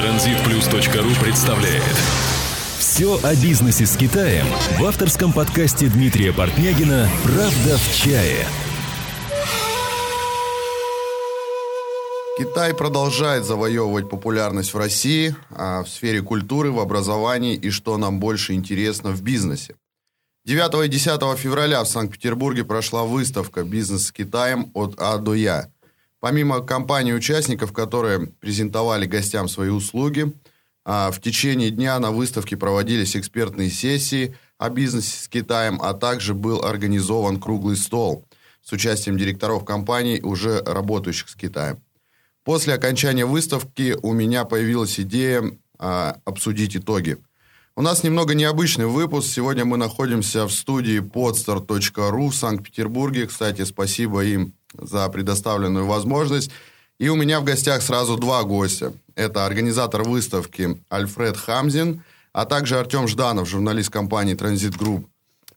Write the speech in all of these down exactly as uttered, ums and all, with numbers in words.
Транзитплюс.ру представляет «Все о бизнесе с Китаем» в авторском подкасте Дмитрия Портнягина «Правда в чае». Китай продолжает завоевывать популярность в России, а в сфере культуры, в образовании и, что нам больше интересно, в бизнесе. девятого и десятого февраля в Санкт-Петербурге прошла выставка «Бизнес с Китаем от А до Я». Помимо компаний-участников, которые презентовали гостям свои услуги, в течение дня на выставке проводились экспертные сессии о бизнесе с Китаем, а также был организован круглый стол с участием директоров компаний, уже работающих с Китаем. После окончания выставки у меня появилась идея обсудить итоги. У нас немного необычный выпуск. Сегодня мы находимся в студии подстар точка ру в Санкт-Петербурге. Кстати, спасибо им за предоставленную возможность. И у меня в гостях сразу два гостя. Это организатор выставки Альфред Хамзин, а также Артем Жданов, журналист компании Transit Group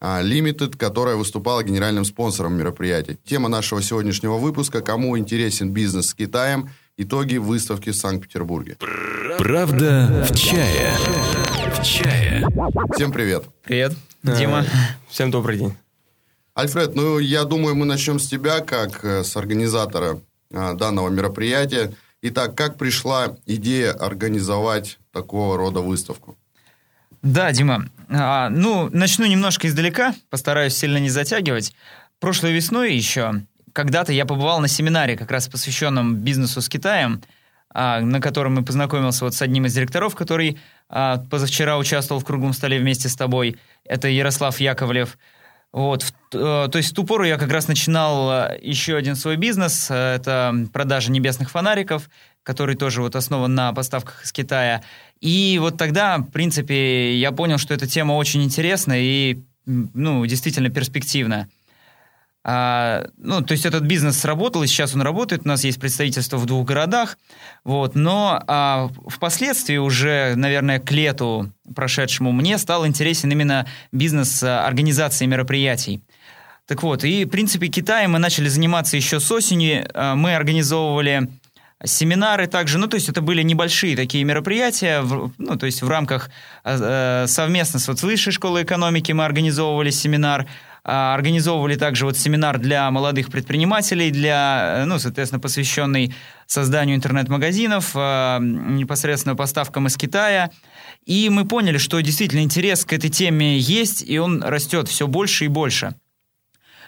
Limited, которая выступала генеральным спонсором мероприятия. Тема нашего сегодняшнего выпуска «Кому интересен бизнес с Китаем? Итоги выставки в Санкт-Петербурге». Правда в чае. В чае. Всем привет. Привет, Дима. Всем добрый день. Альфред, ну, я думаю, мы начнем с тебя, как с организатора а, данного мероприятия. Итак, как пришла идея организовать такого рода выставку? Да, Дима, а, ну, начну немножко издалека, постараюсь сильно не затягивать. Прошлой весной еще, когда-то я побывал на семинаре, как раз посвященном бизнесу с Китаем, а, на котором и познакомился вот с одним из директоров, который а, позавчера участвовал в круглом столе вместе с тобой. Это Ярослав Яковлев. Вот, то есть в ту пору я как раз начинал еще один свой бизнес, это продажа небесных фонариков, который тоже вот основан на поставках из Китая. И вот тогда, в принципе, я понял, что эта тема очень интересна и, ну, действительно перспективна. А, ну, то есть этот бизнес сработал, и сейчас он работает, у нас есть представительство в двух городах, вот, но а, впоследствии уже, наверное, к лету прошедшему мне стал интересен именно бизнес а, организации мероприятий. Так вот, и, в принципе, Китаем мы начали заниматься еще с осени, а, мы организовывали семинары также, ну, то есть это были небольшие такие мероприятия, в, ну, то есть в рамках а, а, совместно с, вот, с Высшей школой экономики мы организовывали семинар, организовывали также вот семинар для молодых предпринимателей, для, ну, соответственно, посвященный созданию интернет-магазинов, непосредственно поставкам из Китая. И мы поняли, что действительно интерес к этой теме есть, и он растет все больше и больше.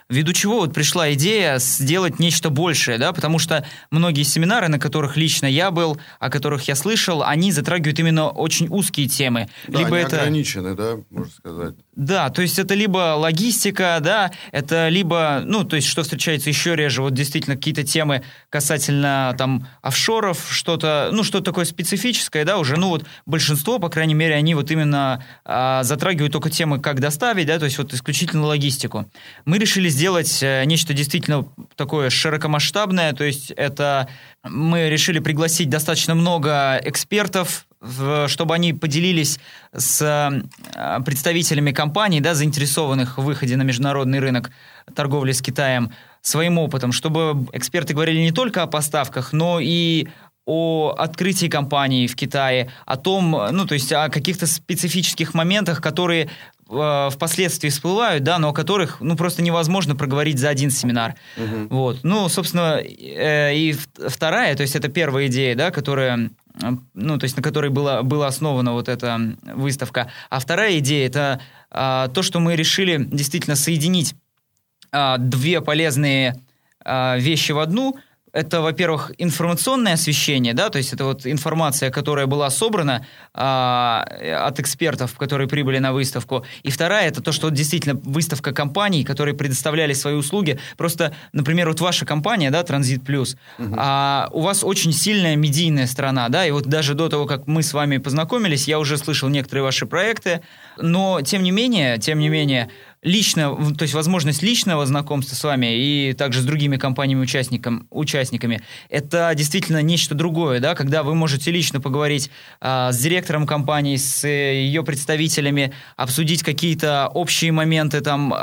Ввиду чего вот пришла идея сделать нечто большее, да, потому что многие семинары, на которых лично я был, о которых я слышал, они затрагивают именно очень узкие темы. Да, либо они это... ограничены, да, можно сказать. Да, то есть это либо логистика, да, это либо, ну, то есть что встречается еще реже, вот действительно какие-то темы касательно там офшоров, что-то, ну, что-то такое специфическое, да, уже, ну, вот большинство, по крайней мере, они вот именно а, затрагивают только темы, как доставить, да, то есть вот исключительно логистику. Мы решили сделать нечто действительно такое широкомасштабное, то есть это мы решили пригласить достаточно много экспертов, чтобы они поделились с представителями компаний, да, заинтересованных в выходе на международный рынок торговли с Китаем, своим опытом, чтобы эксперты говорили не только о поставках, но и о открытии компании в Китае, о том, ну, то есть о каких-то специфических моментах, которые э, впоследствии всплывают, да, но о которых, ну, просто невозможно проговорить за один семинар. Угу. Вот. Ну, собственно, э, и вторая, то есть это первая идея, да, которая, ну, то есть на которой была, была основана вот эта выставка. А вторая идея – это э, то, что мы решили действительно соединить э, две полезные э, вещи в одну. – Это, во-первых, информационное освещение, да, то есть это вот информация, которая была собрана э, от экспертов, которые прибыли на выставку. И вторая – это то, что действительно выставка компаний, которые предоставляли свои услуги. Просто, например, вот ваша компания, да, Транзит Плюс, угу. э, у вас очень сильная медийная сторона, да, и вот даже до того, как мы с вами познакомились, я уже слышал некоторые ваши проекты, но тем не менее, тем не менее… Лично, то есть возможность личного знакомства с вами и также с другими компаниями-участниками, это действительно нечто другое, да, когда вы можете лично поговорить а, с директором компании, с ее представителями, обсудить какие-то общие моменты, там,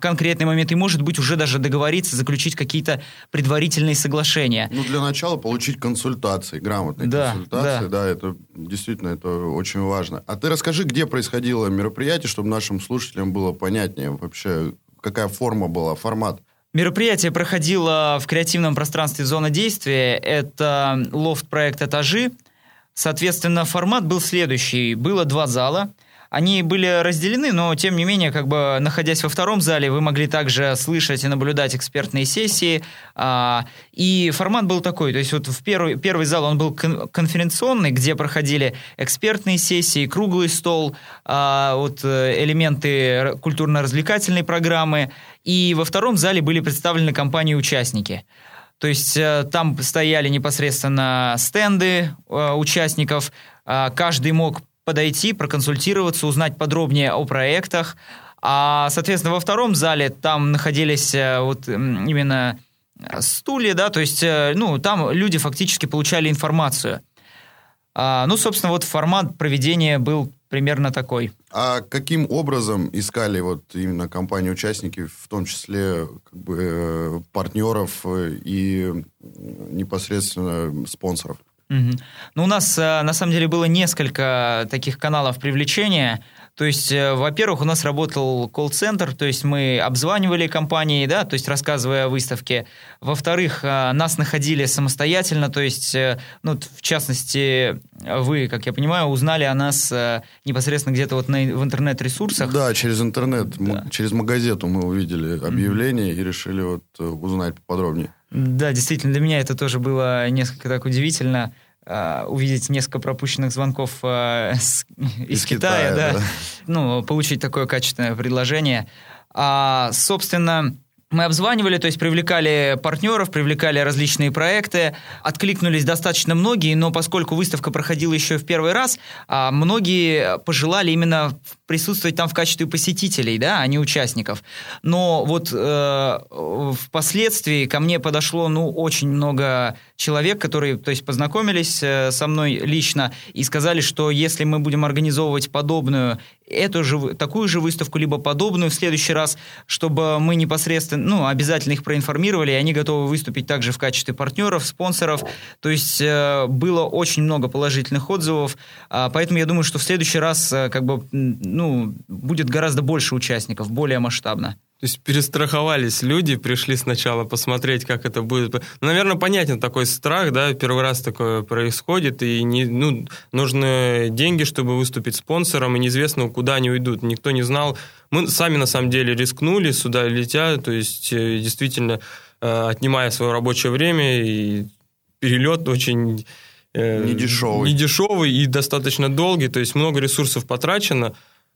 конкретные моменты, и, может быть, уже даже договориться, заключить какие-то предварительные соглашения. Ну, для начала получить консультации, грамотные да, консультации, да. да, это действительно, это очень важно. А ты расскажи, где происходило мероприятие, чтобы нашим слушателям было понятнее вообще, какая форма была, формат. Мероприятие проходило в креативном пространстве «Зона действия». Это лофт-проект «Этажи». Соответственно, формат был следующий. Было два зала. Они были разделены, но, тем не менее, как бы, находясь во втором зале, вы могли также слышать и наблюдать экспертные сессии. А, и формат был такой. То есть, вот в первый, первый зал он был кон- конференционный, где проходили экспертные сессии, круглый стол, а, вот, элементы культурно-развлекательной программы. И во втором зале были представлены компании-участники. То есть, там стояли непосредственно стенды а, участников. А, каждый мог подойти, проконсультироваться, узнать подробнее о проектах. А, соответственно, во втором зале там находились вот именно стулья, да, то есть, ну, там люди фактически получали информацию. А, ну, собственно, вот формат проведения был примерно такой. А каким образом искали вот именно компании-участники, в том числе как бы партнеров и непосредственно спонсоров? Угу. Ну, у нас, на самом деле, было несколько таких каналов привлечения. То есть, во-первых, у нас работал колл-центр, то есть мы обзванивали компании, да, то есть рассказывая о выставке. Во-вторых, нас находили самостоятельно, то есть, ну, в частности, вы, как я понимаю, узнали о нас непосредственно где-то вот на, в интернет-ресурсах. Да, через интернет, да. Через Магазету мы увидели объявление, угу, и решили вот узнать поподробнее. Да, действительно, для меня это тоже было несколько так удивительно. Uh, увидеть несколько пропущенных звонков uh, с, из, из Китая, Китая да. Да. Ну, получить такое качественное предложение. Uh, собственно, мы обзванивали, то есть привлекали партнеров, привлекали различные проекты, откликнулись достаточно многие, но поскольку выставка проходила еще в первый раз, uh, многие пожелали именно присутствовать там в качестве посетителей, да, а не участников. Но вот э, впоследствии ко мне подошло, ну, очень много человек, которые, то есть, познакомились э, со мной лично и сказали, что если мы будем организовывать подобную, эту же, такую же выставку, либо подобную в следующий раз, чтобы мы непосредственно, ну, обязательно их проинформировали, и они готовы выступить также в качестве партнеров, спонсоров. То есть, э, было очень много положительных отзывов, э, поэтому я думаю, что в следующий раз, э, как бы, ну, Ну, будет гораздо больше участников, более масштабно. То есть перестраховались люди, пришли сначала посмотреть, как это будет. Наверное, понятен такой страх, да, первый раз такое происходит, и не, ну, нужны деньги, чтобы выступить спонсором, и неизвестно, куда они уйдут. Никто не знал. Мы сами, на самом деле, рискнули, сюда летя, то есть действительно отнимая свое рабочее время, и перелет очень... Э, недешевый. Недешевый и достаточно долгий, то есть много ресурсов потрачено.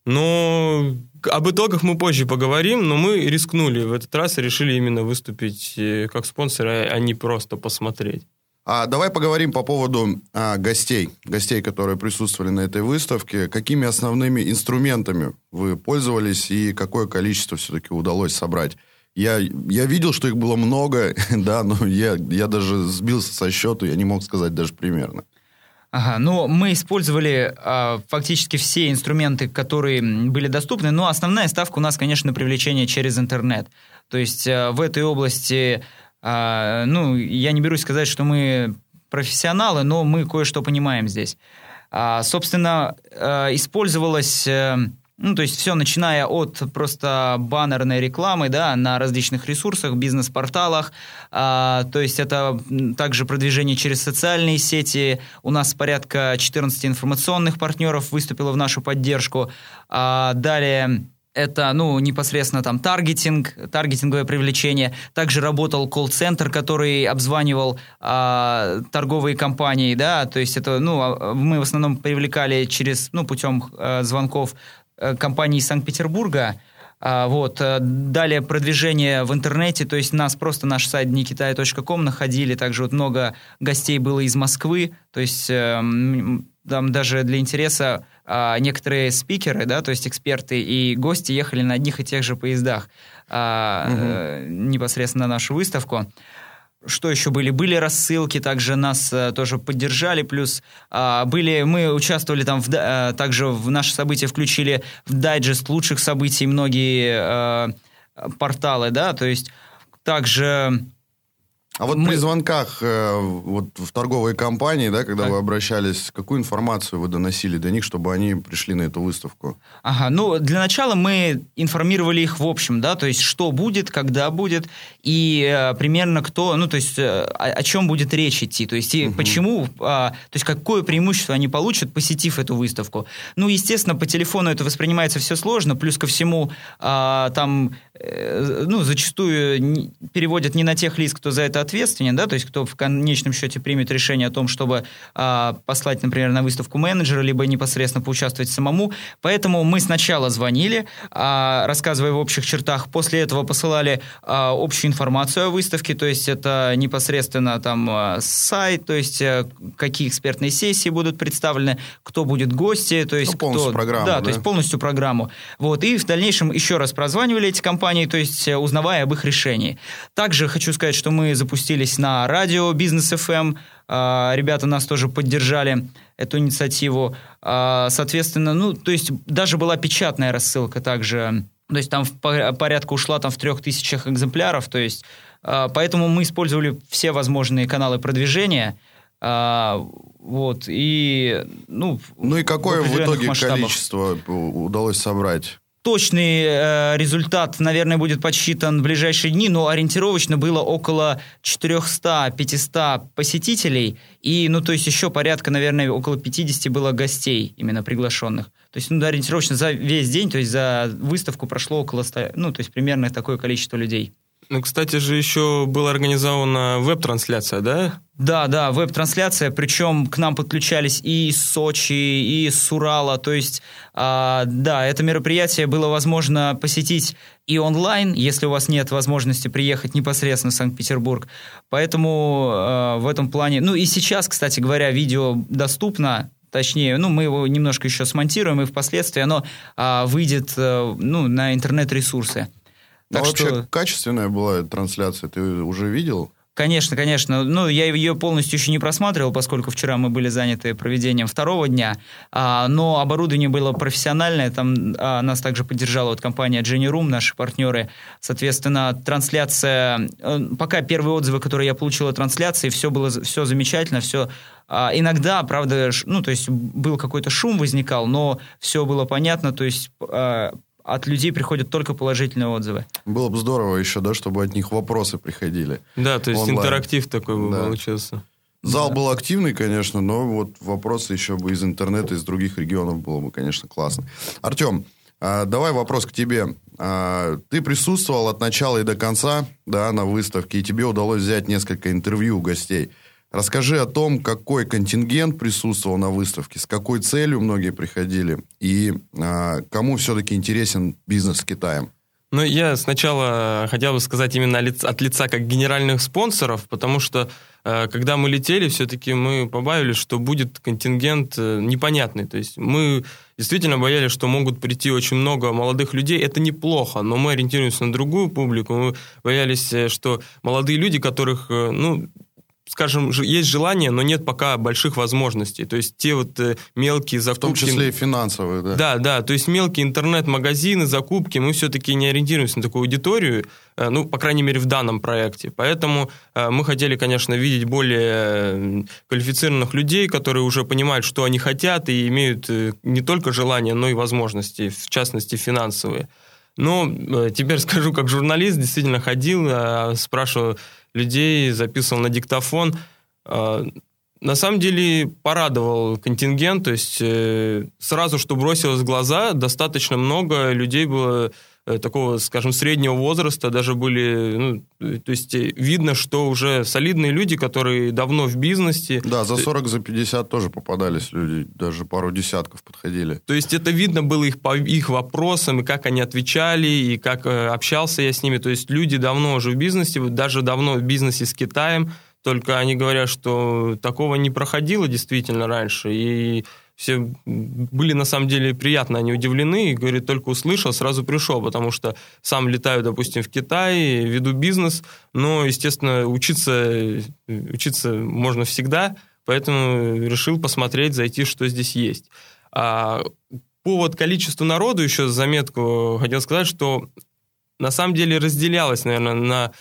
Но об итогах мы позже поговорим, но мы рискнули в этот раз и решили именно выступить как спонсоры, а не просто посмотреть. А давай поговорим по поводу а, гостей, гостей, которые присутствовали на этой выставке. Какими основными инструментами вы пользовались и какое количество все-таки удалось собрать? Я, я видел, что их было много, да, но я, я даже сбился со счета, я не мог сказать даже примерно. Ага, ну, мы использовали а, фактически все инструменты, которые были доступны, но основная ставка у нас, конечно, привлечение через интернет. То есть а, в этой области, а, ну, я не берусь сказать, что мы профессионалы, но мы кое-что понимаем здесь. А, собственно, а, использовалось... А, Ну, то есть все, начиная от просто баннерной рекламы, да, на различных ресурсах, бизнес-порталах, а, то есть это также продвижение через социальные сети. У нас порядка четырнадцати информационных партнеров выступило в нашу поддержку. А, далее... Это, ну, непосредственно там таргетинг, таргетинговое привлечение. Также работал колл-центр, который обзванивал э, торговые компании, да, то есть это, ну, мы в основном привлекали через, ну, путем э, звонков э, компаний Санкт-Петербурга. А, вот. Далее продвижение в интернете, то есть нас просто наш сайт днекитая точка ком находили, также вот много гостей было из Москвы, то есть э, там даже для интереса а, некоторые спикеры, да, то есть эксперты и гости ехали на одних и тех же поездах а, угу. э, непосредственно на нашу выставку. Что еще были? Были рассылки, также нас а, тоже поддержали, плюс а, были, мы участвовали там, в, а, также в наши события включили в дайджест лучших событий многие а, порталы, да, то есть также А вот мы... при звонках э, вот в торговые компании, да, когда так. вы обращались, какую информацию вы доносили до них, чтобы они пришли на эту выставку? Ага, ну, для начала мы информировали их в общем, да, то есть, что будет, когда будет, и э, примерно кто, ну, то есть, э, о, о чем будет речь идти, то есть, и угу. почему, э, то есть, какое преимущество они получат, посетив эту выставку. Ну, естественно, по телефону это воспринимается все сложно, плюс ко всему, э, там, э, ну, зачастую не, переводят не на тех лиц, кто за это ответственен, да, то есть кто в конечном счете примет решение о том, чтобы э, послать, например, на выставку менеджера, либо непосредственно поучаствовать самому. Поэтому мы сначала звонили, э, рассказывая в общих чертах, после этого посылали э, общую информацию о выставке, то есть это непосредственно там э, сайт, то есть э, какие экспертные сессии будут представлены, кто будет гости, то есть ну, полностью кто... программу, да, да, то есть полностью программу. Вот, и в дальнейшем еще раз прозванивали эти компании, то есть э, узнавая об их решении. Также хочу сказать, что мы запустили Пустились на радио «Бизнес ФМ». Ребята нас тоже поддержали, эту инициативу. Соответственно, ну, то есть даже была печатная рассылка также. То есть там порядка ушла там, в трех тысячах экземпляров. То есть, поэтому мы использовали все возможные каналы продвижения. Вот, и, ну, ну и какое в, в итоге масштабах. Количество удалось собрать? Точный э, результат, наверное, будет подсчитан в ближайшие дни, но ориентировочно было около четыреста-пятьсот посетителей, и, ну, то есть еще порядка, наверное, около пятьдесят было гостей, именно приглашенных. То есть, ну, ориентировочно за весь день, то есть за выставку прошло около ста, ну, то есть примерно такое количество людей. Ну, кстати же, еще была организована веб-трансляция, да? Да, да, веб-трансляция, причем к нам подключались и из Сочи, и из Урала, то есть, э, да, это мероприятие было возможно посетить и онлайн, если у вас нет возможности приехать непосредственно в Санкт-Петербург, поэтому э, в этом плане, ну и сейчас, кстати говоря, видео доступно, точнее, ну мы его немножко еще смонтируем, и впоследствии оно э, выйдет э, ну, на интернет-ресурсы. Так а что... вообще качественная была трансляция, ты уже видел? Конечно, конечно. Ну, я ее полностью еще не просматривал, поскольку вчера мы были заняты проведением второго дня, а, но оборудование было профессиональное, там а, нас также поддержала вот компания Jenny Room, наши партнеры. Соответственно, трансляция, пока первые отзывы, которые я получил от трансляции, все было все замечательно, все... А, иногда, правда, ну, то есть был какой-то шум возникал, но все было понятно, то есть... А, от людей приходят только положительные отзывы. Было бы здорово еще, да, чтобы от них вопросы приходили. Да, то есть онлайн. Интерактив такой бы да. получился. Зал да. был активный, конечно, но вот вопросы еще бы из интернета, из других регионов было бы, конечно, классно. Артем, давай вопрос к тебе. Ты присутствовал от начала и до конца, да, на выставке, и тебе удалось взять несколько интервью у гостей. Расскажи о том, какой контингент присутствовал на выставке, с какой целью многие приходили и а, кому все-таки интересен бизнес с Китаем. Ну, я сначала хотел бы сказать именно от лица как генеральных спонсоров, потому что, когда мы летели, все-таки мы побаивались, что будет контингент непонятный. То есть мы действительно боялись, что могут прийти очень много молодых людей. Это неплохо, но мы ориентируемся на другую публику. Мы боялись, что молодые люди, которых... ну, скажем, есть желание, но нет пока больших возможностей. То есть те вот мелкие закупки... В том числе и финансовые, да? Да, да. То есть мелкие интернет-магазины, закупки, мы все-таки не ориентируемся на такую аудиторию, ну, по крайней мере, в данном проекте. Поэтому мы хотели, конечно, видеть более квалифицированных людей, которые уже понимают, что они хотят, и имеют не только желание, но и возможности, в частности, финансовые. Но теперь скажу, как журналист, действительно ходил, спрашивал людей, записывал на диктофон. На самом деле порадовал контингент, то есть сразу, что бросилось в глаза, достаточно много людей было такого, скажем, среднего возраста, даже были, ну, то есть видно, что уже солидные люди, которые давно в бизнесе. Да, за сорок, за пятьдесят тоже попадались люди, даже пару десятков подходили. То есть это видно было их, по их вопросам, и как они отвечали, и как э, общался я с ними. То есть люди давно уже в бизнесе, даже давно в бизнесе с Китаем, только они говорят, что такого не проходило действительно раньше, и... Все были, на самом деле, приятно, они удивлены, и, говорит, только услышал, сразу пришел, потому что сам летаю, допустим, в Китай, веду бизнес, но, естественно, учиться, учиться можно всегда, поэтому решил посмотреть, зайти, что здесь есть. А по вот количеству народу еще заметку хотел сказать, что на самом деле разделялось, наверное, на...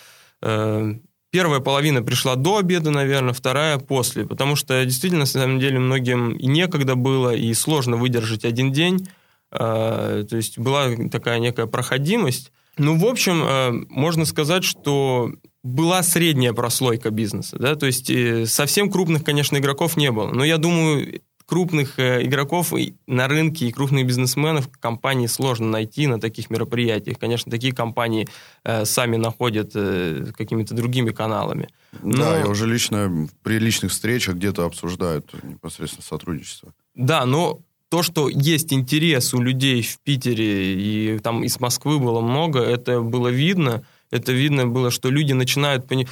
Э, Первая половина пришла до обеда, наверное, вторая после, потому что действительно, на самом деле, многим и некогда было, и сложно выдержать один день, то есть была такая некая проходимость. Ну, в общем, можно сказать, что была средняя прослойка бизнеса, да, то есть совсем крупных, конечно, игроков не было, но я думаю, крупных игроков на рынке и крупных бизнесменов компании сложно найти на таких мероприятиях. Конечно, такие компании э, сами находят э, какими-то другими каналами. Но... Да, я уже лично при личных встречах где-то обсуждают непосредственно сотрудничество. Да, но то, что есть интерес у людей в Питере, и там из Москвы было много, это было видно. Это видно было, что люди начинают... Пони...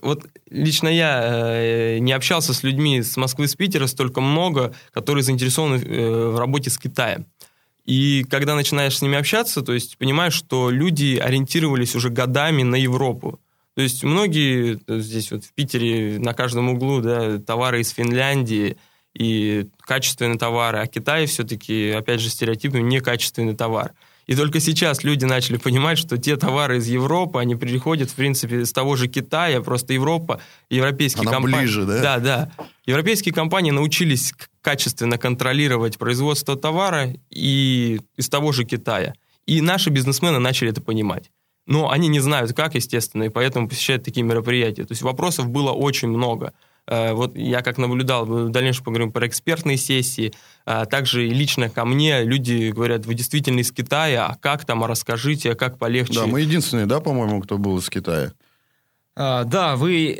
Вот лично я не общался с людьми с Москвы, с Питера столько много, которые заинтересованы в работе с Китаем. И когда начинаешь с ними общаться, то есть понимаешь, что люди ориентировались уже годами на Европу. То есть многие здесь вот в Питере на каждом углу, да, товары из Финляндии и качественные товары, а Китай все-таки, опять же, стереотипный некачественный товар. И только сейчас люди начали понимать, что те товары из Европы, они приходят, в принципе, с того же Китая, просто Европа, европейские Она компании... ближе, да? Да, да. Европейские компании научились качественно контролировать производство товара и из того же Китая. И наши бизнесмены начали это понимать. Но они не знают, как, естественно, и поэтому посещают такие мероприятия. То есть вопросов было очень много. Вот я как наблюдал, в дальнейшем поговорим про экспертные сессии, а также лично ко мне люди говорят, вы действительно из Китая, а как там, а расскажите, а как полегче. Да, мы единственные, да, по-моему, кто был из Китая? А, да, вы,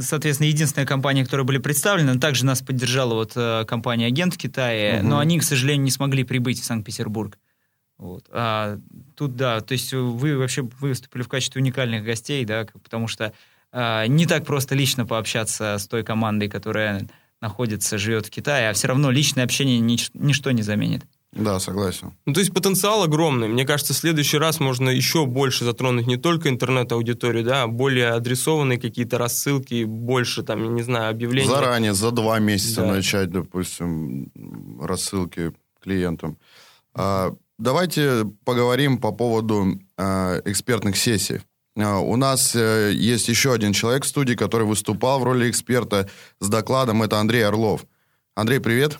соответственно, единственная компания, которая были представлены, также нас поддержала вот компания-агент в Китае, угу. но они, к сожалению, не смогли прибыть в Санкт-Петербург. Вот. А тут, да, то есть вы вообще выступили в качестве уникальных гостей, да, потому что не так просто лично пообщаться с той командой, которая находится, живет в Китае, а все равно личное общение нич- ничто не заменит. Да, согласен. Ну, то есть потенциал огромный. Мне кажется, в следующий раз можно еще больше затронуть не только интернет-аудиторию, да, а более адресованные какие-то рассылки, больше, там, я не знаю, объявлений. Заранее, за два месяца да. начать, допустим, рассылки клиентам. А, давайте поговорим по поводу а, экспертных сессий. У нас есть еще один человек в студии, который выступал в роли эксперта с докладом. Это Андрей Орлов. Андрей, привет.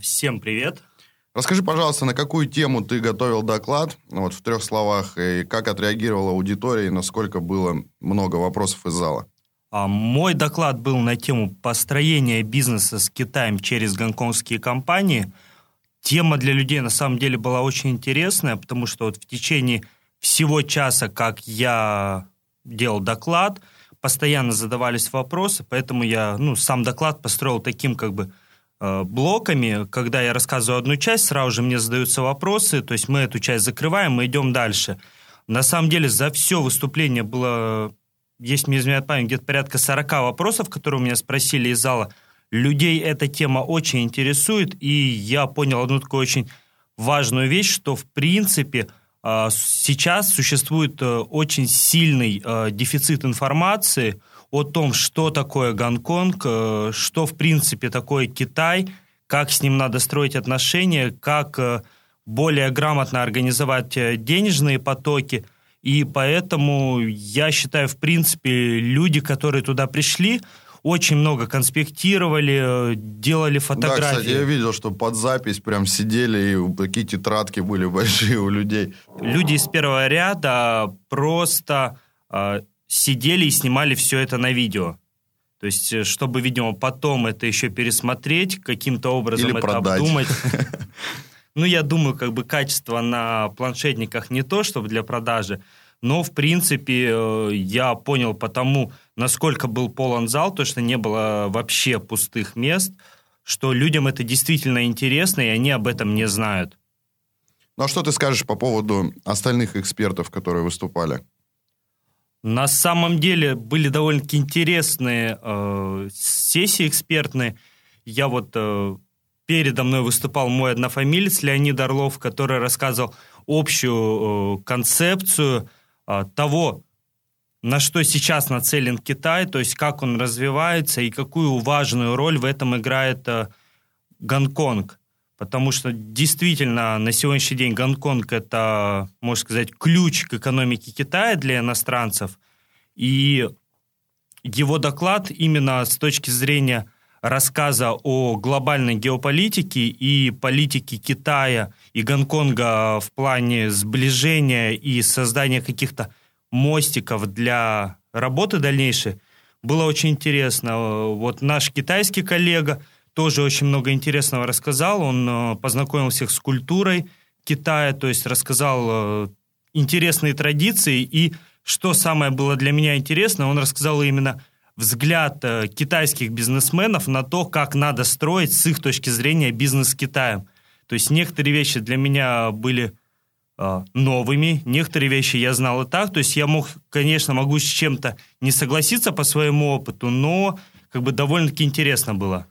Всем привет. Расскажи, пожалуйста, на какую тему ты готовил доклад, вот в трех словах, и как отреагировала аудитория, и насколько было много вопросов из зала. Мой доклад был на тему построения бизнеса с Китаем через гонконгские компании. Тема для людей, на самом деле, была очень интересная, потому что вот в течение... Всего часа, как я делал доклад, постоянно задавались вопросы, поэтому я ну, сам доклад построил таким как бы э, блоками. Когда я рассказываю одну часть, сразу же мне задаются вопросы, то есть мы эту часть закрываем, мы идем дальше. На самом деле за все выступление было, если не изменяет память, где-то порядка сорок вопросов, которые у меня спросили из зала. Людей эта тема очень интересует, и я понял одну такую очень важную вещь, что в принципе... Сейчас существует очень сильный дефицит информации о том, что такое Гонконг, что, в принципе, такое Китай, как с ним надо строить отношения, как более грамотно организовать денежные потоки. И поэтому, я считаю, в принципе, люди, которые туда пришли, очень много конспектировали, делали фотографии. Да, кстати, я видел, что под запись прям сидели, и такие тетрадки были большие у людей. Люди из первого ряда просто э, сидели и снимали все это на видео. То есть, чтобы, видимо, потом это еще пересмотреть, каким-то образом Или это продать. Обдумать. Ну, я думаю, как бы качество на планшетниках не то, чтобы для продажи. Но, в принципе, я понял потому, насколько был полон зал, то, что не было вообще пустых мест, что людям это действительно интересно, и они об этом не знают. Ну, а что ты скажешь по поводу остальных экспертов, которые выступали? На самом деле были довольно-таки интересные э, сессии экспертные. Я вот... Э, Передо мной выступал мой однофамилец Леонид Орлов, который рассказывал общую э, концепцию э, того, на что сейчас нацелен Китай, то есть как он развивается и какую важную роль в этом играет э, Гонконг. Потому что действительно на сегодняшний день Гонконг – это, можно сказать, ключ к экономике Китая для иностранцев. И его доклад именно с точки зрения рассказа о глобальной геополитике и политике Китая и Гонконга в плане сближения и создания каких-то мостиков для работы дальнейшей, было очень интересно. Вот наш китайский коллега тоже очень много интересного рассказал. Он познакомил всех с культурой Китая, то есть рассказал интересные традиции. И что самое было для меня интересно, он рассказал именно взгляд китайских бизнесменов на то, как надо строить с их точки зрения бизнес с Китаем. То есть некоторые вещи для меня были э, новыми, некоторые вещи я знал и так. То есть я мог, конечно, могу с чем-то не согласиться по своему опыту, но как бы довольно-таки интересно было.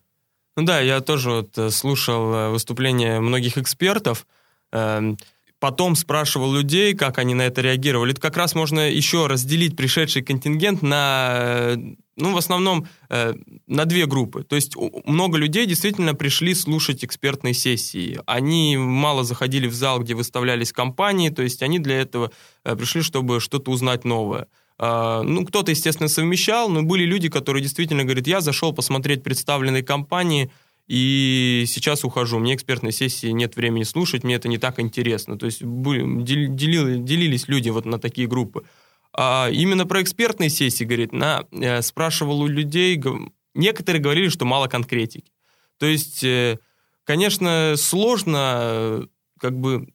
Ну да, я тоже вот слушал выступления многих экспертов, э, потом спрашивал людей, как они на это реагировали. Это как раз можно еще разделить пришедший контингент на, ну, в основном, э, на две группы. То есть много людей действительно пришли слушать экспертные сессии. Они мало заходили в зал, где выставлялись компании, то есть они для этого э, пришли, чтобы что-то узнать новое. Э, ну, кто-то, естественно, совмещал, но были люди, которые действительно говорят: я зашел посмотреть представленные компании, и сейчас ухожу, мне экспертной сессии нет времени слушать, мне это не так интересно. То есть были, делили, делились люди вот на такие группы. А именно про экспертные сессии, говорит, на, э, спрашивал у людей, некоторые говорили, что мало конкретики. То есть, э, конечно, сложно э, как бы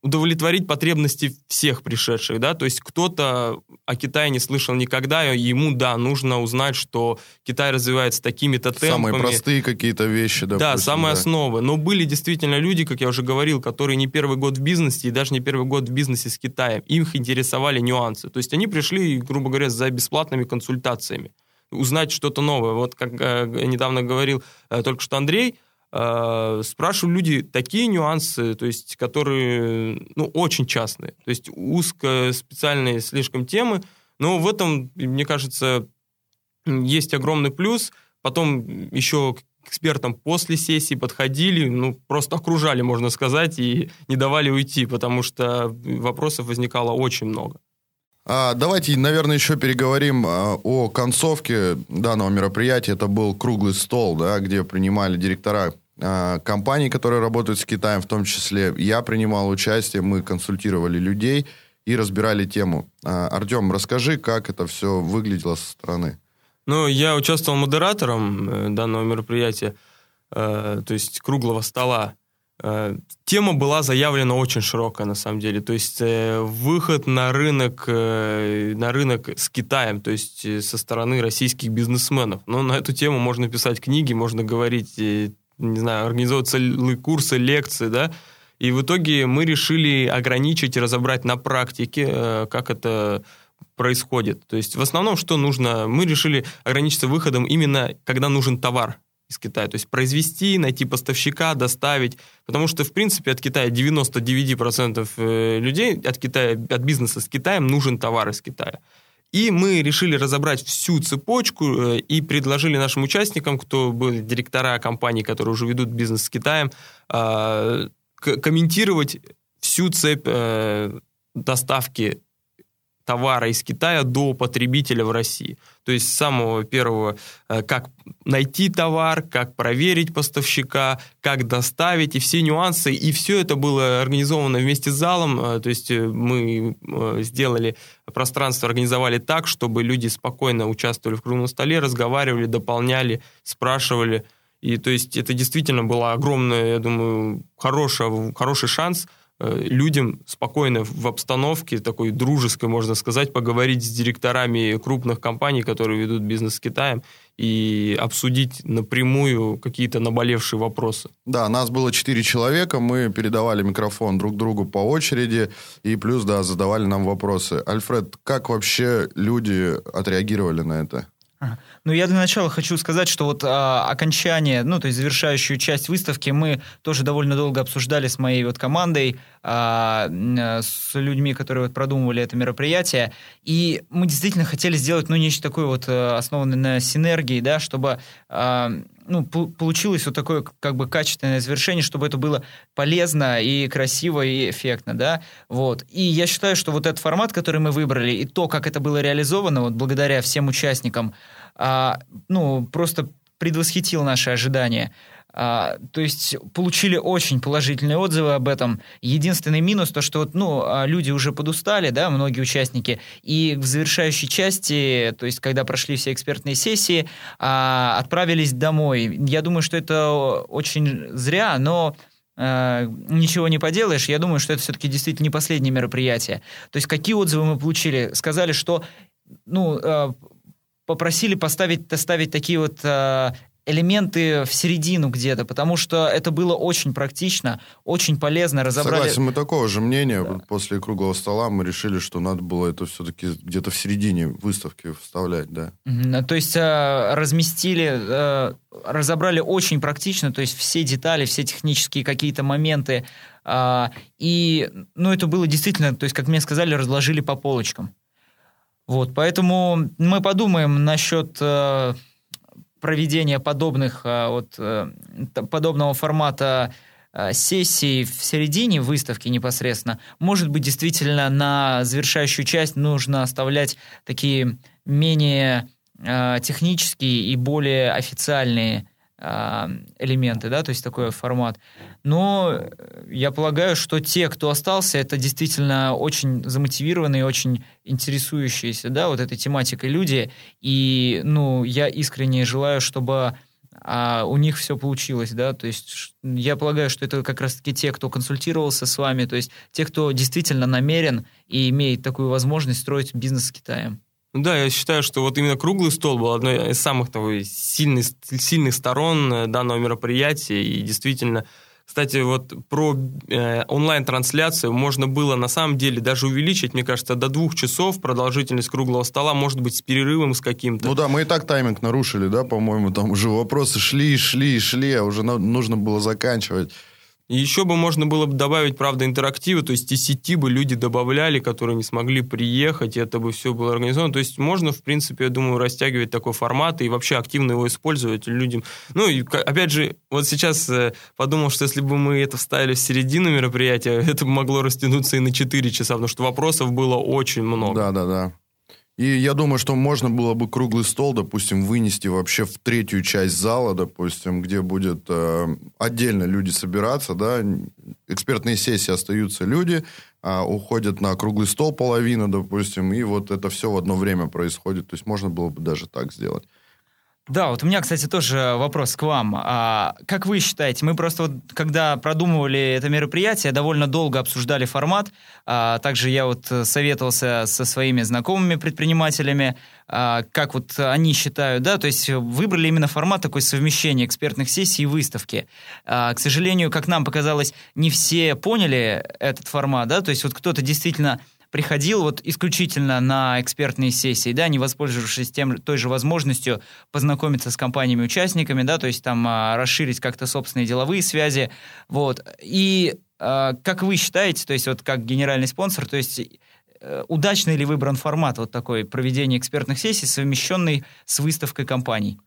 удовлетворить потребности всех пришедших, да, то есть кто-то о Китае не слышал никогда, ему, да, нужно узнать, что Китай развивается такими-то темпами. Самые простые какие-то вещи, допустим. Да, самые да. основы, но были действительно люди, как я уже говорил, которые не первый год в бизнесе, и даже не первый год в бизнесе с Китаем, их интересовали нюансы, то есть они пришли, грубо говоря, за бесплатными консультациями, узнать что-то новое. Вот как э, недавно говорил э, только что Андрей, спрашивают люди такие нюансы, то есть, которые, ну, очень частные, то есть узко специальные слишком темы, но в этом, мне кажется, есть огромный плюс. Потом еще к экспертам после сессии подходили, ну, просто окружали, можно сказать, и не давали уйти, потому что вопросов возникало очень много. Давайте, наверное, еще переговорим о концовке данного мероприятия. Это был круглый стол, да, где принимали директора компаний, которые работают с Китаем, в том числе я принимал участие, мы консультировали людей и разбирали тему. Артем, расскажи, как это все выглядело со стороны. Ну, я участвовал модератором данного мероприятия, то есть круглого стола. Тема была заявлена очень широкая, на самом деле, то есть э, выход на рынок, э, на рынок с Китаем, то есть э, со стороны российских бизнесменов. Но на эту тему можно писать книги, можно говорить, э, не знаю, организовывать целые курсы, лекции, да, и в итоге мы решили ограничить и разобрать на практике, э, как это происходит. То есть в основном что нужно, мы решили ограничиться выходом именно когда нужен товар из Китая, то есть произвести, найти поставщика, доставить, потому что, в принципе, от Китая девяносто девять процентов людей, от Китая, от бизнеса с Китаем нужен товар из Китая. И мы решили разобрать всю цепочку и предложили нашим участникам, кто были директора компаний, которые уже ведут бизнес с Китаем, комментировать всю цепь доставки товара из Китая до потребителя в России. То есть с самого первого, как найти товар, как проверить поставщика, как доставить, и все нюансы. И все это было организовано вместе с залом. То есть мы сделали пространство, организовали так, чтобы люди спокойно участвовали в круглом столе, разговаривали, дополняли, спрашивали. И то есть это действительно было огромное, я думаю, хорошее, хороший шанс людям спокойно в обстановке такой дружеской, можно сказать, поговорить с директорами крупных компаний, которые ведут бизнес с Китаем, и обсудить напрямую какие-то наболевшие вопросы. Да, нас было четыре человека, мы передавали микрофон друг другу по очереди, и плюс, да, задавали нам вопросы. Альфред, как вообще люди отреагировали на это? Ну, я для начала хочу сказать, что вот а, окончание, ну, то есть завершающую часть выставки мы тоже довольно долго обсуждали с моей вот командой, а, с людьми, которые вот продумывали это мероприятие, и мы действительно хотели сделать, ну, нечто такое вот, основанное на синергии, да, чтобы а, ну, получилось вот такое как бы качественное завершение, чтобы это было полезно и красиво, и эффектно, да, вот. И я считаю, что вот этот формат, который мы выбрали, и то, как это было реализовано, вот благодаря всем участникам, а, ну, просто предвосхитил наши ожидания. А, то есть получили очень положительные отзывы об этом. Единственный минус, то что вот, ну, люди уже подустали, да, многие участники, и в завершающей части, то есть когда прошли все экспертные сессии, а, отправились домой. Я думаю, что это очень зря, но а, ничего не поделаешь. Я думаю, что это все-таки действительно не последнее мероприятие. То есть какие отзывы мы получили? Сказали, что, ну, а, попросили поставить, ставить такие вот... А, элементы в середину где-то, потому что это было очень практично, очень полезно, разобрали... Согласен, мы такого же мнения. Да. После круглого стола мы решили, что надо было это все-таки где-то в середине выставки вставлять, да. Mm-hmm. То есть разместили, разобрали очень практично, то есть все детали, все технические какие-то моменты, и, ну, это было действительно, то есть, как мне сказали, разложили по полочкам. Вот, поэтому мы подумаем насчет... проведение подобных, вот, подобного формата сессий в середине выставки непосредственно, может быть, действительно на завершающую часть нужно оставлять такие менее технические и более официальные элементы, да, то есть такой формат. Но я полагаю, что те, кто остался, это действительно очень замотивированные, очень интересующиеся, да, вот этой тематикой люди, и, ну, я искренне желаю, чтобы а, у них все получилось, да, то есть я полагаю, что это как раз-таки те, кто консультировался с вами, то есть те, кто действительно намерен и имеет такую возможность строить бизнес с Китаем. Да, я считаю, что вот именно круглый стол был одной из самых такой, сильных, сильных сторон данного мероприятия. И действительно, кстати, вот про э, онлайн-трансляцию можно было на самом деле даже увеличить, мне кажется, до двух часов продолжительность круглого стола, может быть, с перерывом с каким-то. Ну да, мы и так тайминг нарушили, да, по-моему, там уже вопросы шли, шли, шли, а уже нужно было заканчивать. Еще бы можно было добавить, правда, интерактивы, то есть из сети бы люди добавляли, которые не смогли приехать, это бы все было организовано. То есть можно, в принципе, я думаю, растягивать такой формат и вообще активно его использовать людям. Ну, и, опять же, вот сейчас подумал, что если бы мы это вставили в середину мероприятия, это могло растянуться и на четыре часа, потому что вопросов было очень много. Да-да-да. И я думаю, что можно было бы круглый стол, допустим, вынести вообще в третью часть зала, допустим, где будет э, отдельно люди собираться, да, экспертные сессии остаются люди, а уходят на круглый стол половина, допустим, и вот это все в одно время происходит, то есть можно было бы даже так сделать. Да, вот у меня, кстати, тоже вопрос к вам. А, как вы считаете, мы просто вот, когда продумывали это мероприятие, довольно долго обсуждали формат, а, также я вот советовался со своими знакомыми предпринимателями, а, как вот они считают, да, то есть выбрали именно формат такой совмещения экспертных сессий и выставки. А, к сожалению, как нам показалось, не все поняли этот формат, да, то есть вот кто-то действительно... приходил вот исключительно на экспертные сессии, да, не воспользовавшись тем, той же возможностью познакомиться с компаниями-участниками, да, то есть там а, расширить как-то собственные деловые связи, вот. И а, как вы считаете, то есть вот как генеральный спонсор, то есть э, удачный ли выбран формат вот такой проведения экспертных сессий, совмещенный с выставкой компаний?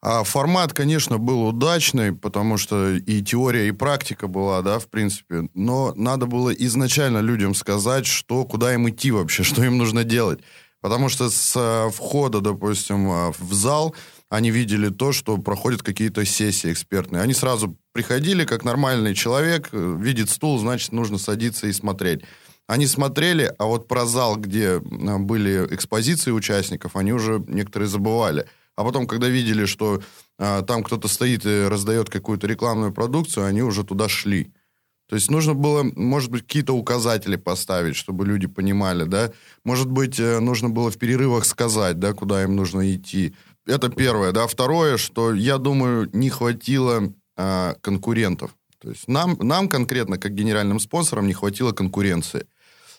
А формат, конечно, был удачный, потому что и теория, и практика была, да, в принципе. Но надо было изначально людям сказать, что, куда им идти вообще, что им нужно делать. Потому что с входа, допустим, в зал они видели то, что проходят какие-то сессии экспертные. Они сразу приходили, как нормальный человек, видит стул, значит, нужно садиться и смотреть. Они смотрели, а вот про зал, где были экспозиции участников, они уже некоторые забывали. А потом, когда видели, что а, там кто-то стоит и раздает какую-то рекламную продукцию, они уже туда шли. То есть нужно было, может быть, какие-то указатели поставить, чтобы люди понимали, да. Может быть, нужно было в перерывах сказать, да, куда им нужно идти. Это первое, да. Второе, что, я думаю, не хватило а, конкурентов. То есть нам, нам конкретно, как генеральным спонсорам, не хватило конкуренции.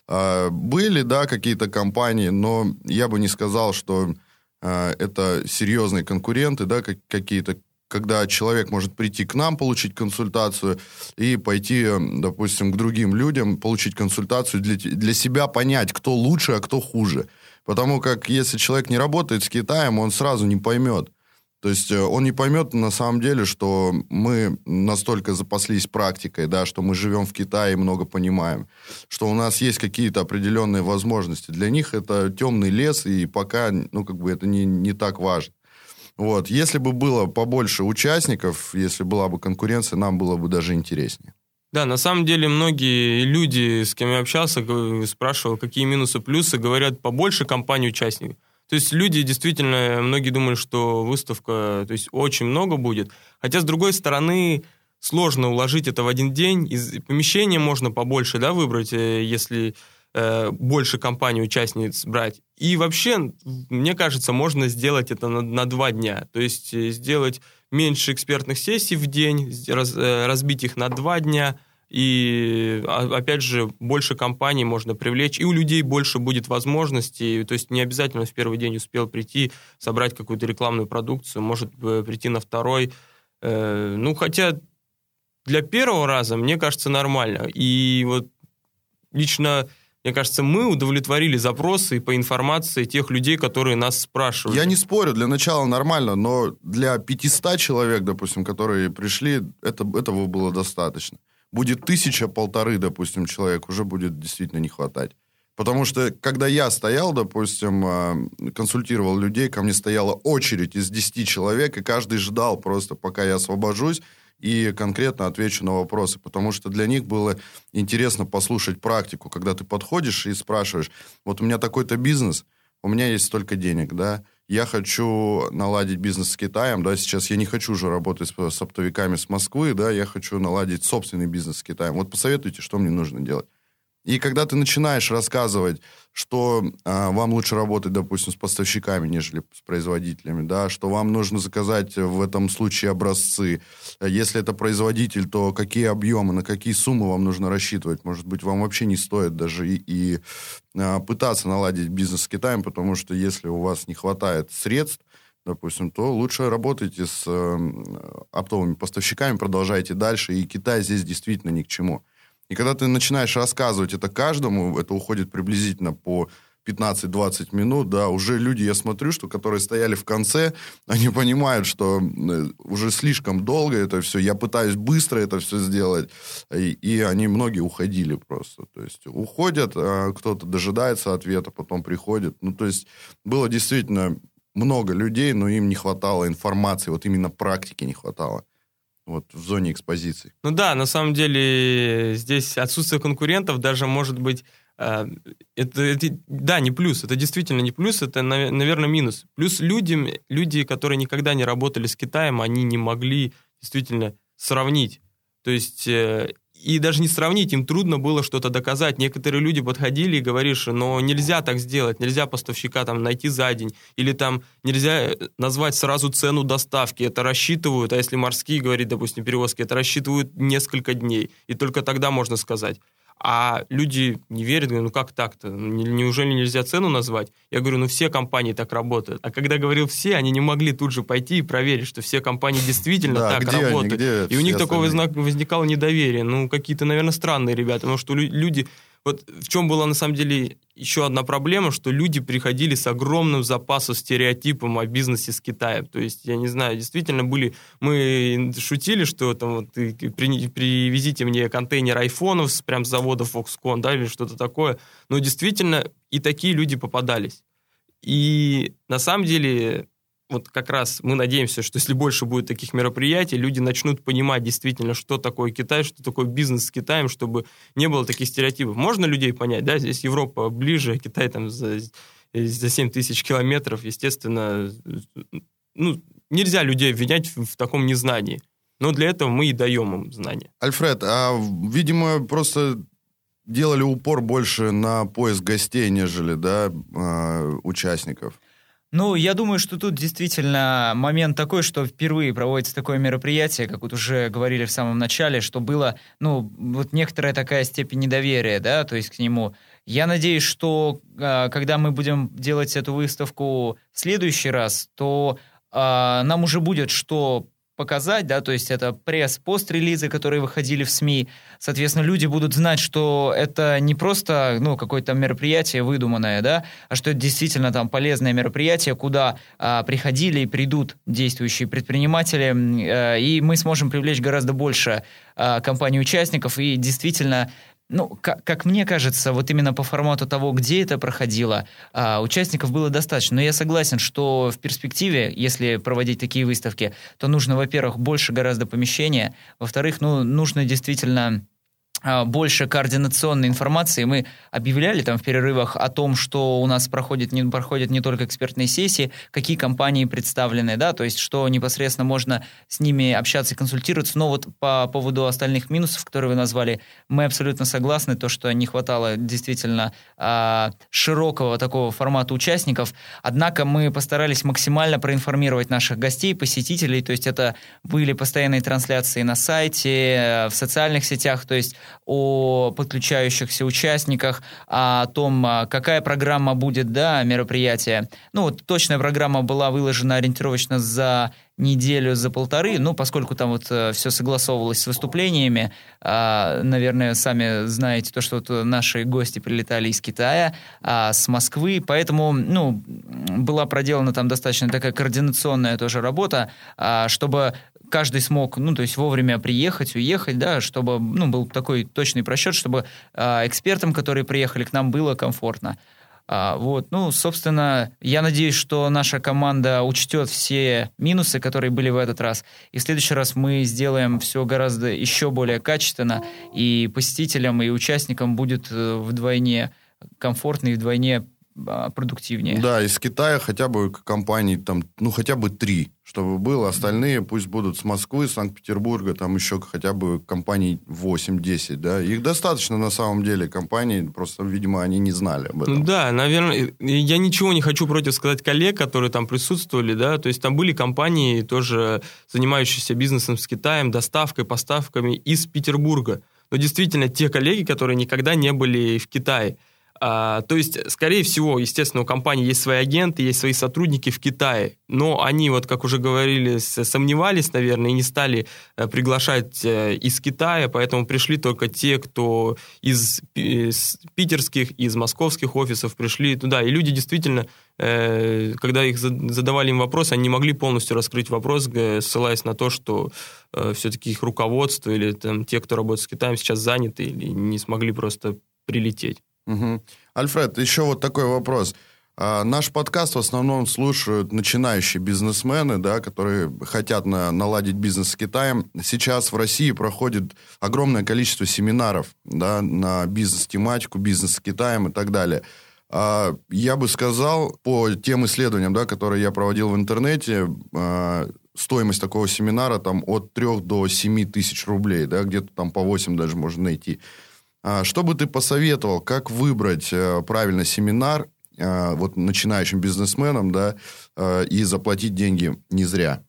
А, были, да, какие-то компании, но я бы не сказал, что... это серьезные конкуренты, да, какие-то, когда человек может прийти к нам, получить консультацию и пойти, допустим, к другим людям, получить консультацию, для, для себя понять, кто лучше, а кто хуже. Потому как если человек не работает с Китаем, он сразу не поймет. То есть он не поймет на самом деле, что мы настолько запаслись практикой, да, что мы живем в Китае и много понимаем, что у нас есть какие-то определенные возможности. Для них это темный лес, и пока ну, как бы это не, не так важно. Вот. Если бы было побольше участников, если была бы конкуренция, нам было бы даже интереснее. Да, на самом деле многие люди, с кем я общался, спрашивал, какие минусы, плюсы, говорят, побольше компаний-участников. То есть люди действительно, многие думали, что выставка, то есть очень много будет. Хотя, с другой стороны, сложно уложить это в один день. Из помещения можно побольше, да, выбрать, если э, больше компаний-участниц брать. И вообще, мне кажется, можно сделать это на, на два дня. То есть сделать меньше экспертных сессий в день, раз, разбить их на два дня. И, опять же, больше компаний можно привлечь, и у людей больше будет возможностей, то есть не обязательно в первый день успел прийти, собрать какую-то рекламную продукцию, может прийти на второй. Ну, хотя для первого раза, мне кажется, нормально. И вот лично, мне кажется, мы удовлетворили запросы по информации тех людей, которые нас спрашивают. Я не спорю, для начала нормально, но для пятисот человек, допустим, которые пришли, это, этого было достаточно. Будет тысяча, полторы, допустим, человек, уже будет действительно не хватать. Потому что, когда я стоял, допустим, консультировал людей, ко мне стояла очередь из десяти человек, и каждый ждал просто, пока я освобожусь, и конкретно отвечу на вопросы. Потому что для них было интересно послушать практику, когда ты подходишь и спрашиваешь, вот у меня такой-то бизнес, у меня есть столько денег, да, я хочу наладить бизнес с Китаем, да, сейчас я не хочу уже работать с, с оптовиками с Москвы, да, я хочу наладить собственный бизнес с Китаем. Вот посоветуйте, что мне нужно делать. И когда ты начинаешь рассказывать, что а, вам лучше работать, допустим, с поставщиками, нежели с производителями, да, что вам нужно заказать в этом случае образцы, если это производитель, то какие объемы, на какие суммы вам нужно рассчитывать, может быть, вам вообще не стоит даже и, и а, пытаться наладить бизнес с Китаем, потому что если у вас не хватает средств, допустим, то лучше работайте с э, оптовыми поставщиками, продолжайте дальше, и Китай здесь действительно ни к чему. И когда ты начинаешь рассказывать это каждому, это уходит приблизительно по пятнадцать-двадцать минут, да, уже люди, я смотрю, что которые стояли в конце, они понимают, что уже слишком долго это все, я пытаюсь быстро это все сделать, и, и они многие уходили просто, то есть уходят, а кто-то дожидается ответа, потом приходит, ну, то есть было действительно много людей, но им не хватало информации, вот именно практики не хватало. Вот, в зоне экспозиции. Ну да, на самом деле здесь отсутствие конкурентов даже может быть... Э, это, это, да, не плюс, это действительно не плюс, это, наверное, минус. Плюс людям, люди, которые никогда не работали с Китаем, они не могли действительно сравнить. То есть, э, и даже не сравнить, им трудно было что-то доказать. Некоторые люди подходили и говоришь, но нельзя так сделать, нельзя поставщика там найти за день, или там нельзя назвать сразу цену доставки, это рассчитывают, а если морские, говорит, допустим, перевозки, это рассчитывают несколько дней, и только тогда можно сказать. А люди не верят, говорят, ну как так-то, неужели нельзя цену назвать? Я говорю, ну все компании так работают. А когда говорил все, они не могли тут же пойти и проверить, что все компании действительно так работают. И у них такого возникало недоверие. Ну какие-то, наверное, странные ребята, потому что люди... Вот в чем была на самом деле еще одна проблема, что люди приходили с огромным запасом стереотипом о бизнесе с Китаем. То есть, я не знаю, действительно были... Мы шутили, что там вот, при, привезите мне контейнер айфонов прям с завода Foxconn, да, или что-то такое. Но действительно и такие люди попадались. И на самом деле... Вот как раз мы надеемся, что если больше будет таких мероприятий, люди начнут понимать действительно, что такое Китай, что такое бизнес с Китаем, чтобы не было таких стереотипов. Можно людей понять, да, здесь Европа ближе, Китай там за, за семь тысяч километров, естественно, ну, нельзя людей обвинять в, в таком незнании. Но для этого мы и даем им знания. Альфред, а, видимо, просто... делали упор больше на поиск гостей, нежели, да, участников. Ну, я думаю, что тут действительно момент такой, что впервые проводится такое мероприятие, как вот уже говорили в самом начале, что было, ну, вот некоторая такая степень недоверия, да, то есть к нему. Я надеюсь, что э, когда мы будем делать эту выставку в следующий раз, то э, нам уже будет что показать, да, то есть это пресс-пост-релизы, которые выходили в СМИ. Соответственно, люди будут знать, что это не просто, ну, какое-то мероприятие выдуманное, да, а что это действительно там полезное мероприятие, куда а, приходили и придут действующие предприниматели, а, и мы сможем привлечь гораздо больше а, компаний-участников, и действительно... Ну, как, как мне кажется, вот именно по формату того, где это проходило, а, участников было достаточно. Но я согласен, что в перспективе, если проводить такие выставки, то нужно, во-первых, больше гораздо помещения, во-вторых, ну, нужно действительно... больше координационной информации. Мы объявляли там в перерывах о том, что у нас проходит, не, проходят не только экспертные сессии, какие компании представлены, да, то есть что непосредственно можно с ними общаться и консультироваться. Но вот по поводу остальных минусов, которые вы назвали, мы абсолютно согласны, то, что не хватало действительно а, широкого такого формата участников. Однако мы постарались максимально проинформировать наших гостей, посетителей, то есть это были постоянные трансляции на сайте, в социальных сетях, то есть о подключающихся участниках, о том, какая программа будет, да, мероприятия. Ну, вот точная программа была выложена ориентировочно за неделю, за полторы, ну, поскольку там вот э, все согласовывалось с выступлениями, э, наверное, сами знаете то, что вот наши гости прилетали из Китая, э, с Москвы, поэтому, ну, была проделана там достаточно такая координационная тоже работа, э, чтобы каждый смог, ну, то есть вовремя приехать, уехать, да, чтобы, ну, был такой точный просчет, чтобы э, экспертам, которые приехали к нам, было комфортно. А, вот, ну, собственно, я надеюсь, что наша команда учтет все минусы, которые были в этот раз, и в следующий раз мы сделаем все гораздо еще более качественно, и посетителям, и участникам будет вдвойне комфортно и вдвойне продуктивнее. Да, из Китая хотя бы компаний там, ну, хотя бы три, чтобы было, остальные пусть будут с Москвы, Санкт-Петербурга, там еще хотя бы компаний восемь-десять, да, их достаточно на самом деле компаний, просто, видимо, они не знали об этом. Да, наверное, я ничего не хочу против сказать коллег, которые там присутствовали, да, то есть там были компании тоже, занимающиеся бизнесом с Китаем, доставкой, поставками из Петербурга, но действительно те коллеги, которые никогда не были в Китае. А, то есть, скорее всего, естественно, у компании есть свои агенты, есть свои сотрудники в Китае, но они, вот как уже говорили, сомневались, наверное, и не стали приглашать из Китая, поэтому пришли только те, кто из, из питерских, из московских офисов пришли туда. И люди действительно, когда их задавали им вопрос, они не могли полностью раскрыть вопрос, ссылаясь на то, что все-таки их руководство или там, те, кто работает с Китаем, сейчас заняты или не смогли просто прилететь. Угу. Альфред, еще вот такой вопрос. А, наш подкаст в основном слушают начинающие бизнесмены, да, которые хотят на, наладить бизнес с Китаем. Сейчас в России проходит огромное количество семинаров, да, на бизнес-тематику, бизнес с Китаем и так далее. А, я бы сказал, по тем исследованиям, да, которые я проводил в интернете, а, стоимость такого семинара там, от трёх до семи тысяч рублей, да, где-то там по восемь даже можно найти. Что бы ты посоветовал, как выбрать правильно семинар вот начинающим бизнесменам, да, и заплатить деньги не зря?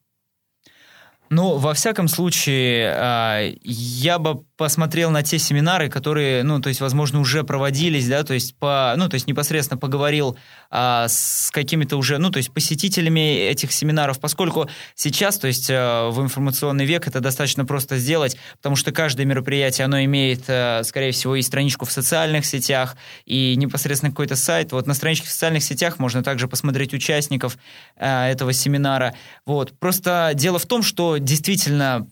Ну, во всяком случае, я бы посмотрел на те семинары, которые, ну, то есть, возможно, уже проводились, да, то есть, по, ну, то есть, непосредственно поговорил а, с какими-то уже, ну, то есть, посетителями этих семинаров, поскольку сейчас, то есть, в информационный век это достаточно просто сделать, потому что каждое мероприятие, оно имеет, скорее всего, и страничку в социальных сетях, и непосредственно какой-то сайт. Вот на страничке в социальных сетях можно также посмотреть участников а, этого семинара. Вот. Просто дело в том, что действительно,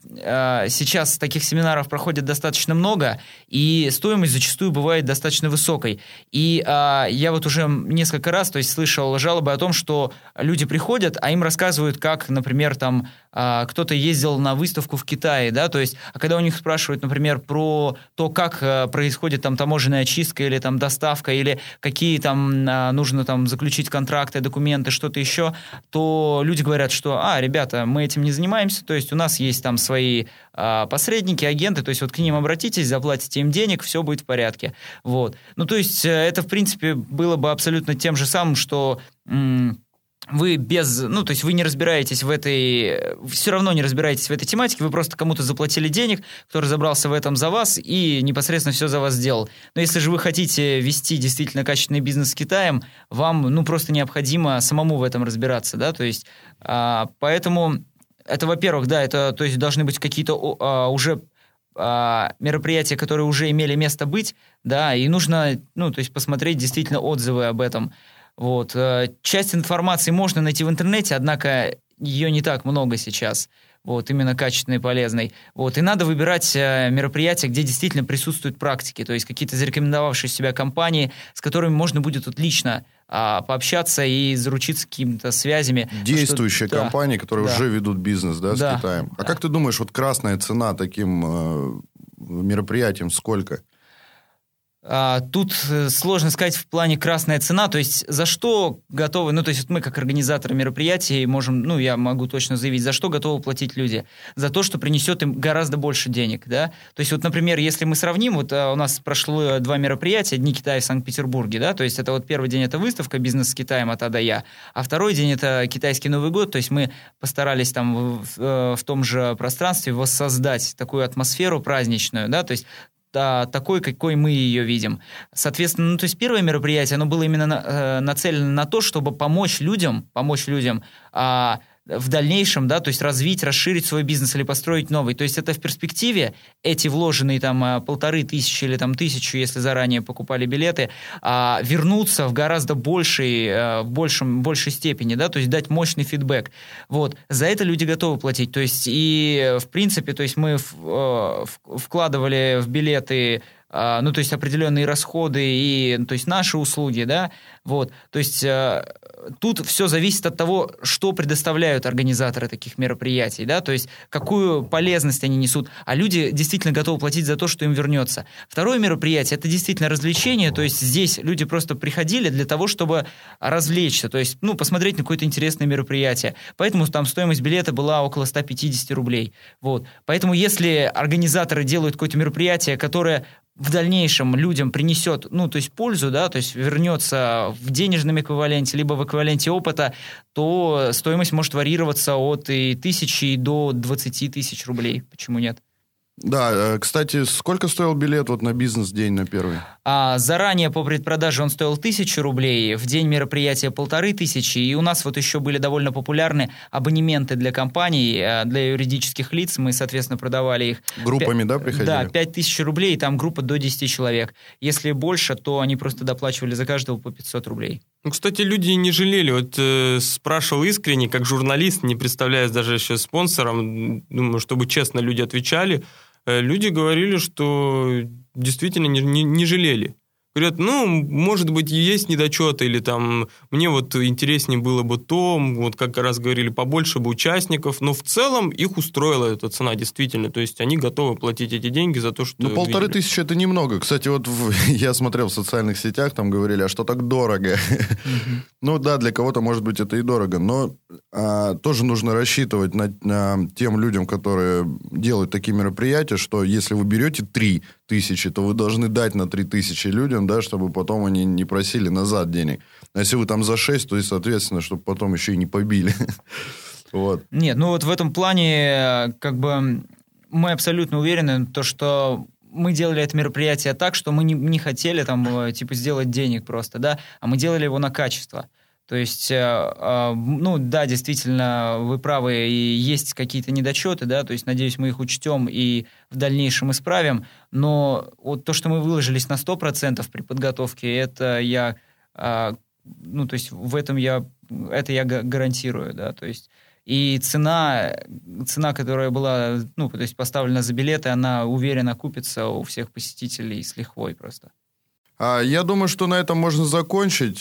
сейчас таких семинаров проходит достаточно много, и стоимость зачастую бывает достаточно высокой. И я вот уже несколько раз, то есть, слышал жалобы о том, что люди приходят, а им рассказывают, как, например, там кто-то ездил на выставку в Китае, да, то есть, а когда у них спрашивают, например, про то, как происходит там таможенная очистка или там доставка, или какие там нужно там заключить контракты, документы, что-то еще, то люди говорят, что, а, ребята, мы этим не занимаемся, то есть у нас есть там свои а, посредники, агенты, то есть вот к ним обратитесь, заплатите им денег, все будет в порядке. Вот. Ну, то есть это, в принципе, было бы абсолютно тем же самым, что... М- Вы без, ну, то есть вы не разбираетесь в этой, все равно не разбираетесь в этой тематике, вы просто кому-то заплатили денег, кто разобрался в этом за вас и непосредственно все за вас сделал. Но если же вы хотите вести действительно качественный бизнес с Китаем, вам, ну, просто необходимо самому в этом разбираться, да, то есть, а, поэтому... Это, во-первых, да, это, то есть, должны быть какие-то а, уже а, мероприятия, которые уже имели место быть, да, и нужно, ну, то есть, посмотреть действительно отзывы об этом. Вот. Часть информации можно найти в интернете, однако ее не так много сейчас, вот, именно качественной и полезной. Вот. И надо выбирать мероприятия, где действительно присутствуют практики, то есть какие-то зарекомендовавшие себя компании, с которыми можно будет вот лично а, пообщаться и заручиться какими-то связями. Действующие что, компании, да, которые да. уже ведут бизнес, да, да, с Китаем. А да. как ты думаешь, вот красная цена таким э, мероприятиям сколько? Тут сложно сказать в плане красная цена, то есть за что готовы, ну то есть мы как организаторы мероприятий можем, ну я могу точно заявить, за что готовы платить люди, за то, что принесет им гораздо больше денег, да, то есть вот, например, если мы сравним, вот у нас прошло два мероприятия, Дни Китая в Санкт-Петербурге, да, то есть это вот первый день это выставка «Бизнес с Китаем от А до Я», а второй день это китайский Новый год, то есть мы постарались там в, в том же пространстве воссоздать такую атмосферу праздничную, да, то есть такой, какой мы ее видим. Соответственно, ну, то есть первое мероприятие, оно было именно на, э, нацелено на то, чтобы помочь людям, помочь людям э, в дальнейшем, да, то есть развить, расширить свой бизнес или построить новый. То есть это в перспективе эти вложенные там полторы тысячи или там тысячу, если заранее покупали билеты, э, вернуться в гораздо большей, э, в большем, большей степени, да, то есть дать мощный фидбэк. Вот. За это люди готовы платить. То есть и в принципе, то есть мы в, э, в, вкладывали в билеты Uh, ну, то есть определенные расходы и, то есть наши услуги, да, вот, то есть uh, тут все зависит от того, что предоставляют организаторы таких мероприятий, да, то есть какую полезность они несут, а люди действительно готовы платить за то, что им вернется. Второе мероприятие – это действительно развлечение, то есть здесь люди просто приходили для того, чтобы развлечься, то есть, ну, посмотреть на какое-то интересное мероприятие, поэтому там стоимость билета была около сто пятьдесят рублей, вот, поэтому если организаторы делают какое-то мероприятие, которое в дальнейшем людям принесет, ну, то есть пользу, да, то есть вернется в денежном эквиваленте, либо в эквиваленте опыта, то стоимость может варьироваться от и тысячи до двадцати тысяч рублей. Почему нет? Да, кстати, сколько стоил билет вот на бизнес-день, на первый? А, заранее по предпродаже он стоил тысячу рублей, в день мероприятия полторы тысячи, и у нас вот еще были довольно популярны абонементы для компаний, для юридических лиц, мы, соответственно, продавали их. Группами, пять, да, приходили? Да, пять тысяч рублей, и там группа до десяти человек. Если больше, то они просто доплачивали за каждого по пятьсот рублей. Ну, кстати, люди не жалели, вот э, спрашивал искренне, как журналист, не представляясь даже еще спонсором, думаю, чтобы честно люди отвечали, э, люди говорили, что действительно не, не, не жалели. Говорят, ну, может быть, есть недочеты, или там, мне вот интереснее было бы то, вот как раз говорили, побольше бы участников, но в целом их устроила эта цена, действительно, то есть они готовы платить эти деньги за то, что... Ну, полторы видели. Тысячи – это немного. Кстати, вот в, я смотрел в социальных сетях, там говорили, а что так дорого? Mm-hmm. Ну, да, для кого-то, может быть, это и дорого, но а, тоже нужно рассчитывать на, на тем людям, которые делают такие мероприятия, что если вы берете три тысячи, то вы должны дать на три тысячи людям, да, чтобы потом они не просили назад денег. А если вы там за шесть, то и, соответственно, чтобы потом еще и не побили. Вот. Нет, ну вот в этом плане как бы мы абсолютно уверены, то, что мы делали это мероприятие так, что мы не, не хотели там типа сделать денег просто, да, а мы делали его на качество. То есть, ну да, действительно, вы правы, и есть какие-то недочеты, да, то есть, надеюсь, мы их учтем и в дальнейшем исправим, но вот то, что мы выложились на сто процентов при подготовке, это я, ну то есть, в этом я, это я гарантирую, да, то есть, и цена, цена, которая была, ну то есть, поставлена за билеты, она уверенно купится у всех посетителей с лихвой просто. Я думаю, что на этом можно закончить.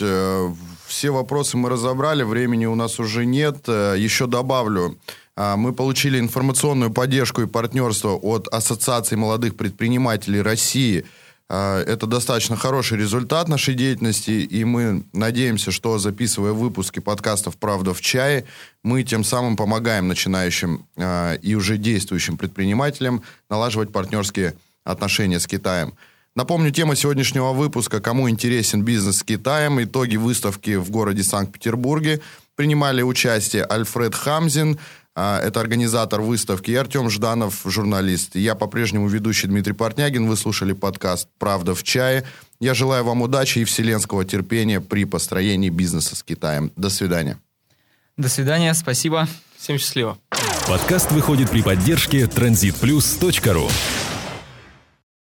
Все вопросы мы разобрали, времени у нас уже нет. Еще добавлю, мы получили информационную поддержку и партнерство от Ассоциации молодых предпринимателей России. Это достаточно хороший результат нашей деятельности, и мы надеемся, что, записывая выпуски подкастов «Правда в чае», мы тем самым помогаем начинающим и уже действующим предпринимателям налаживать партнерские отношения с Китаем. Напомню, тема сегодняшнего выпуска «Кому интересен бизнес с Китаем?» Итоги выставки в городе Санкт-Петербурге. Принимали участие Альфред Хамзин, это организатор выставки, и Артем Жданов, журналист. Я по-прежнему ведущий Дмитрий Портнягин. Вы слушали подкаст «Правда в чае». Я желаю вам удачи и вселенского терпения при построении бизнеса с Китаем. До свидания. До свидания, спасибо. Всем счастливо. Подкаст выходит при поддержке транзит плюс точка ру.